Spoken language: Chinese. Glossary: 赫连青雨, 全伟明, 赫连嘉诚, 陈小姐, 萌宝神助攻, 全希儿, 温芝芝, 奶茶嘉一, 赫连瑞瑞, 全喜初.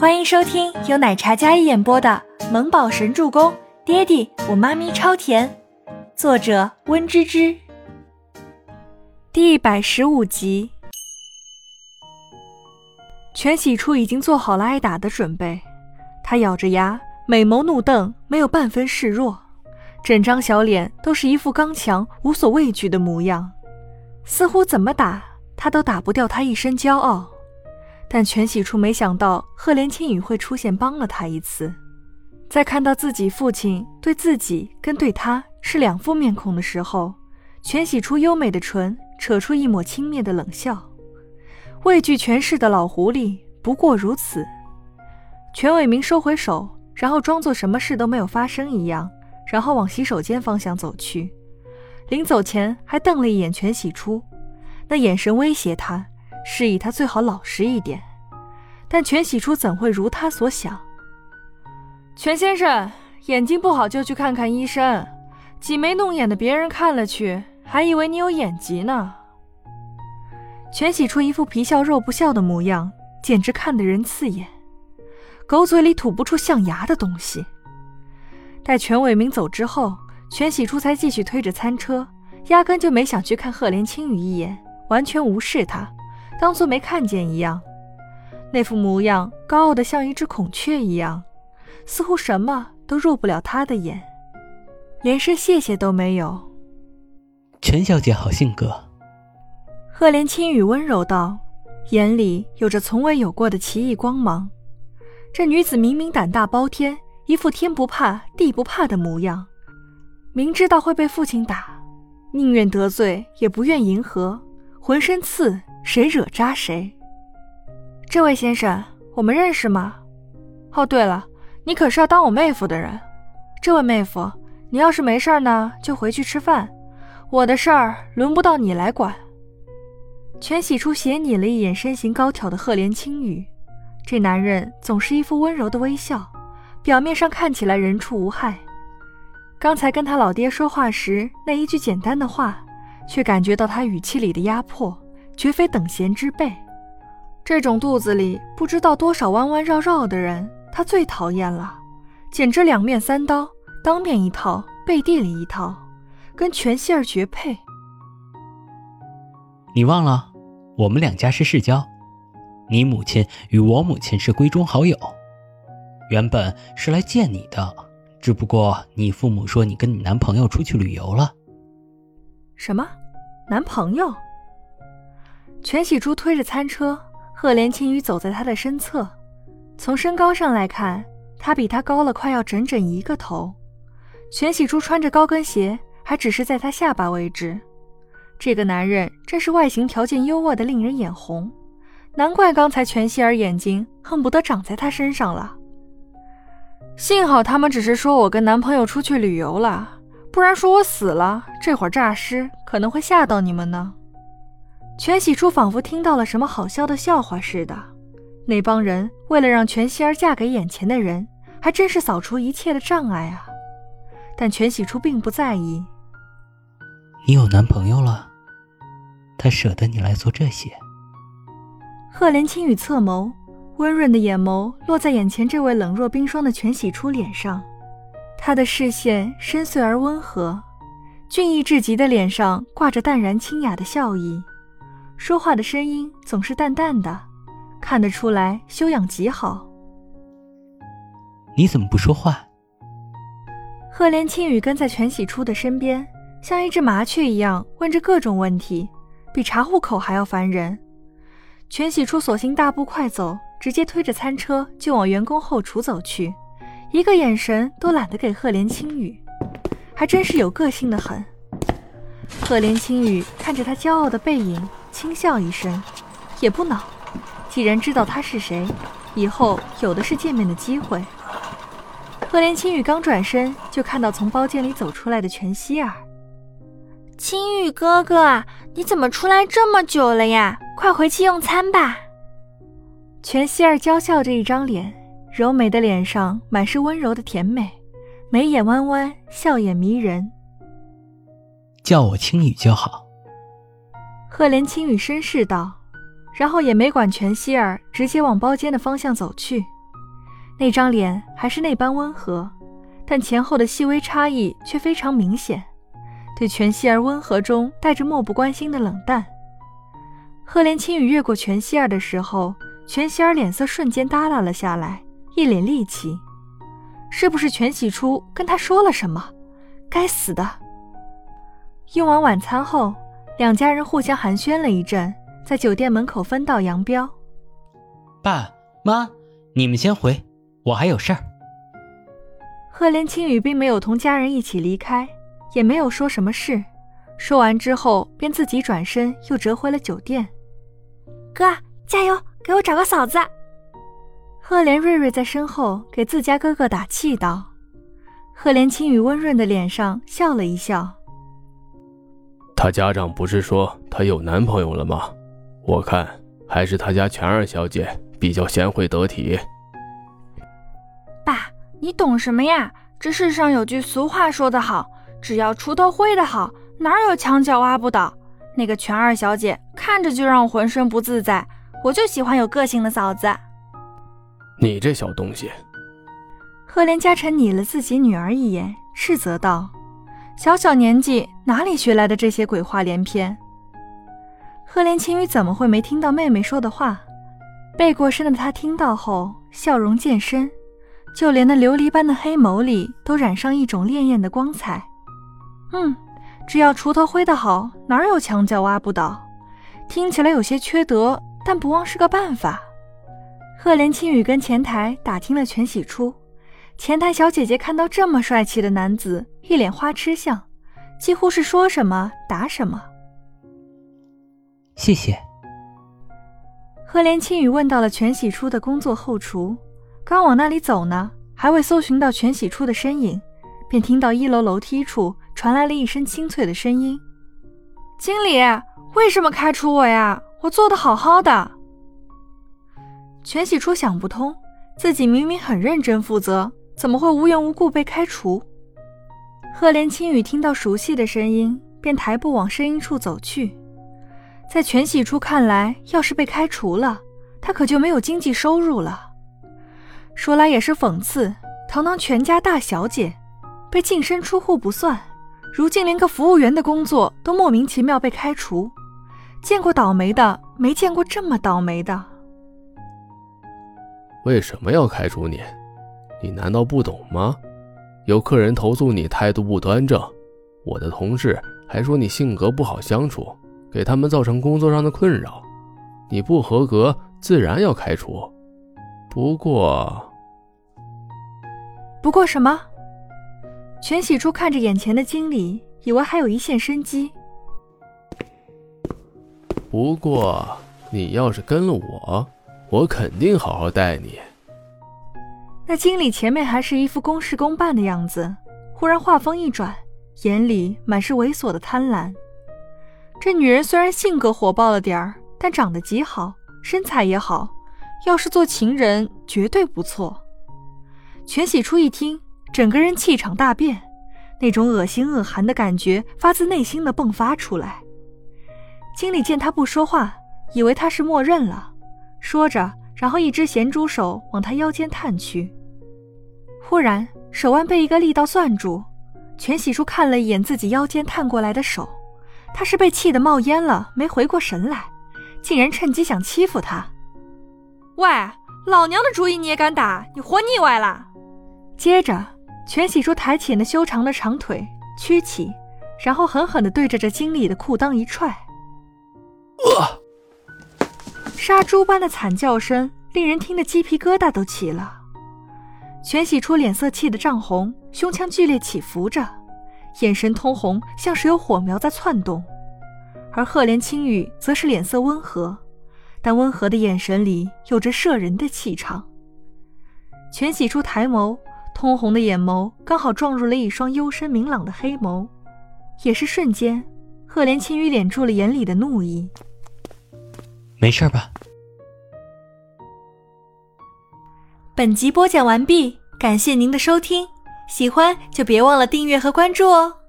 欢迎收听由奶茶嘉一演播的《萌宝神助攻》，爹地，我妈咪超甜，作者温芝芝。第115集。全喜初已经做好了挨打的准备，他咬着牙，美眸怒瞪，没有半分示弱，整张小脸都是一副刚强无所畏惧的模样，似乎怎么打他都打不掉他一身骄傲。但全喜初没想到赫连青雨会出现帮了他一次，在看到自己父亲对自己跟对他是两副面孔的时候，全喜初优美的唇扯出一抹轻蔑的冷笑，畏惧权势的老狐狸不过如此。全伟明收回手，然后装作什么事都没有发生一样，然后往洗手间方向走去，临走前还瞪了一眼全喜初，那眼神威胁他，示意他最好老实一点。但全喜初怎会如他所想？全先生，眼睛不好就去看看医生，挤眉弄眼的别人看了去，还以为你有眼疾呢。全喜初一副皮笑肉不笑的模样，简直看得人刺眼，狗嘴里吐不出象牙的东西。待全伟明走之后，全喜初才继续推着餐车，压根就没想去看赫连青雨一眼，完全无视他，当作没看见一样。那副模样高傲得像一只孔雀一样，似乎什么都入不了他的眼，连声谢谢都没有。陈小姐好性格，赫连青雨温柔道，眼里有着从未有过的奇异光芒。这女子明明胆大包天，一副天不怕地不怕的模样，明知道会被父亲打，宁愿得罪也不愿迎合，浑身刺，谁惹扎谁。这位先生，我们认识吗？哦，对了，你可是要当我妹夫的人。这位妹夫，你要是没事呢，就回去吃饭，我的事儿轮不到你来管。全喜初斜睨了一眼身形高挑的赫连青雨，这男人总是一副温柔的微笑，表面上看起来人畜无害。刚才跟他老爹说话时，那一句简单的话，却感觉到他语气里的压迫，绝非等闲之辈。这种肚子里不知道多少弯弯绕绕的人，他最讨厌了，简直两面三刀，当面一套，背地里一套，跟全希儿绝配。你忘了，我们两家是世交，你母亲与我母亲是闺中好友，原本是来见你的，只不过你父母说你跟你男朋友出去旅游了。什么？男朋友？全喜初推着餐车，赫连青雨走在他的身侧，从身高上来看，他比他高了快要整整一个头。全喜初穿着高跟鞋，还只是在他下巴位置。这个男人真是外形条件优渥的令人眼红，难怪刚才全希儿眼睛恨不得长在他身上了。幸好他们只是说我跟男朋友出去旅游了，不然说我死了，这会儿诈尸可能会吓到你们呢。全喜初仿佛听到了什么好笑的笑话似的，那帮人为了让全希儿嫁给眼前的人，还真是扫除一切的障碍啊。但全喜初并不在意。你有男朋友了？他舍得你来做这些？赫连青雨侧眸，温润的眼眸落在眼前这位冷若冰霜的全喜初脸上，他的视线深邃而温和，俊逸至极的脸上挂着淡然清雅的笑意，说话的声音总是淡淡的，看得出来修养极好。你怎么不说话？赫连青雨跟在全喜初的身边，像一只麻雀一样问着各种问题，比查户口还要烦人。全喜初索性大步快走，直接推着餐车就往员工后厨走去，一个眼神都懒得给赫连青雨，还真是有个性的很。赫连青雨看着他骄傲的背影，轻笑一声，也不恼，既然知道他是谁，以后有的是见面的机会。赫连青雨刚转身，就看到从包间里走出来的全希儿。青雨哥哥，你怎么出来这么久了呀？快回去用餐吧。全希儿娇笑着一张脸，柔美的脸上满是温柔的甜美，眉眼弯弯，笑眼迷人。叫我青雨就好。赫连青雨绅士道，然后也没管全希儿，直接往包间的方向走去。那张脸还是那般温和，但前后的细微差异却非常明显，对全希儿温和中带着漠不关心的冷淡。赫连青雨越过全希儿的时候，全希儿脸色瞬间耷拉了下来，一脸戾气。是不是全喜初跟他说了什么？该死的！用完晚餐后，两家人互相寒暄了一阵，在酒店门口分道扬镳。爸妈，你们先回，我还有事儿。赫连青雨并没有同家人一起离开，也没有说什么事，说完之后便自己转身又折回了酒店。哥，加油，给我找个嫂子。赫连瑞瑞在身后给自家哥哥打气道。赫连青雨温润的脸上笑了一笑。他家长不是说他有男朋友了吗？我看还是他家全二小姐比较贤惠得体。爸，你懂什么呀？这世上有句俗话说得好，只要锄头挥得好，哪有墙角挖不倒？那个全二小姐看着就让我浑身不自在，我就喜欢有个性的嫂子。你这小东西！赫连嘉诚睨了自己女儿一眼，斥责道：小小年纪哪里学来的这些鬼话连篇？赫连青雨怎么会没听到妹妹说的话？背过身的她听到后笑容渐深，就连那琉璃般的黑眸里都染上一种潋滟的光彩。只要锄头挥得好，哪有墙角挖不倒？听起来有些缺德，但不忘是个办法。赫连青雨跟前台打听了全喜初，前台小姐姐看到这么帅气的男子，一脸花痴相，几乎是说什么打什么。谢谢。赫连青雨问到了全喜初的工作后厨，刚往那里走呢，还未搜寻到全喜初的身影，便听到一楼楼梯处传来了一声清脆的声音。经理，为什么开除我呀？我做得好好的。全喜初想不通，自己明明很认真负责，怎么会无缘无故被开除？赫连青雨听到熟悉的声音，便抬步往声音处走去。在全喜初看来，要是被开除了，他可就没有经济收入了。说来也是讽刺，堂堂全家大小姐，被净身出户不算，如今连个服务员的工作都莫名其妙被开除，见过倒霉的，没见过这么倒霉的。为什么要开除你？你难道不懂吗？有客人投诉你态度不端正，我的同事还说你性格不好相处，给他们造成工作上的困扰，你不合格自然要开除。不过什么？全喜初看着眼前的经理，以为还有一线生机。不过你要是跟了我肯定好好带你。那经理前面还是一副公事公办的样子，忽然话锋一转，眼里满是猥琐的贪婪。这女人虽然性格火爆了点儿，但长得极好，身材也好，要是做情人绝对不错。全喜初一听，整个人气场大变，那种恶心恶寒的感觉发自内心的迸发出来。经理见他不说话，以为他是默认了，说着，然后一只咸猪手往他腰间探去。忽然，手腕被一个力道攥住，全喜初看了一眼自己腰间探过来的手，他是被气得冒烟了，没回过神来，竟然趁机想欺负他。喂，老娘的主意你也敢打？你活腻歪了！接着，全喜初抬起那修长的长腿，屈起，然后狠狠地对着这经理的裤裆一踹。杀猪般的惨叫声令人听得鸡皮疙瘩都起了。全喜初脸色气得涨红，胸腔剧烈起伏着，眼神通红，像是有火苗在窜动。而赫连青雨则是脸色温和，但温和的眼神里有着摄人的气场。全喜初抬眸，通红的眼眸刚好撞入了一双幽深明朗的黑眸，也是瞬间，赫连青雨敛住了眼里的怒意。没事吧？本集播讲完毕，感谢您的收听，喜欢就别忘了订阅和关注哦。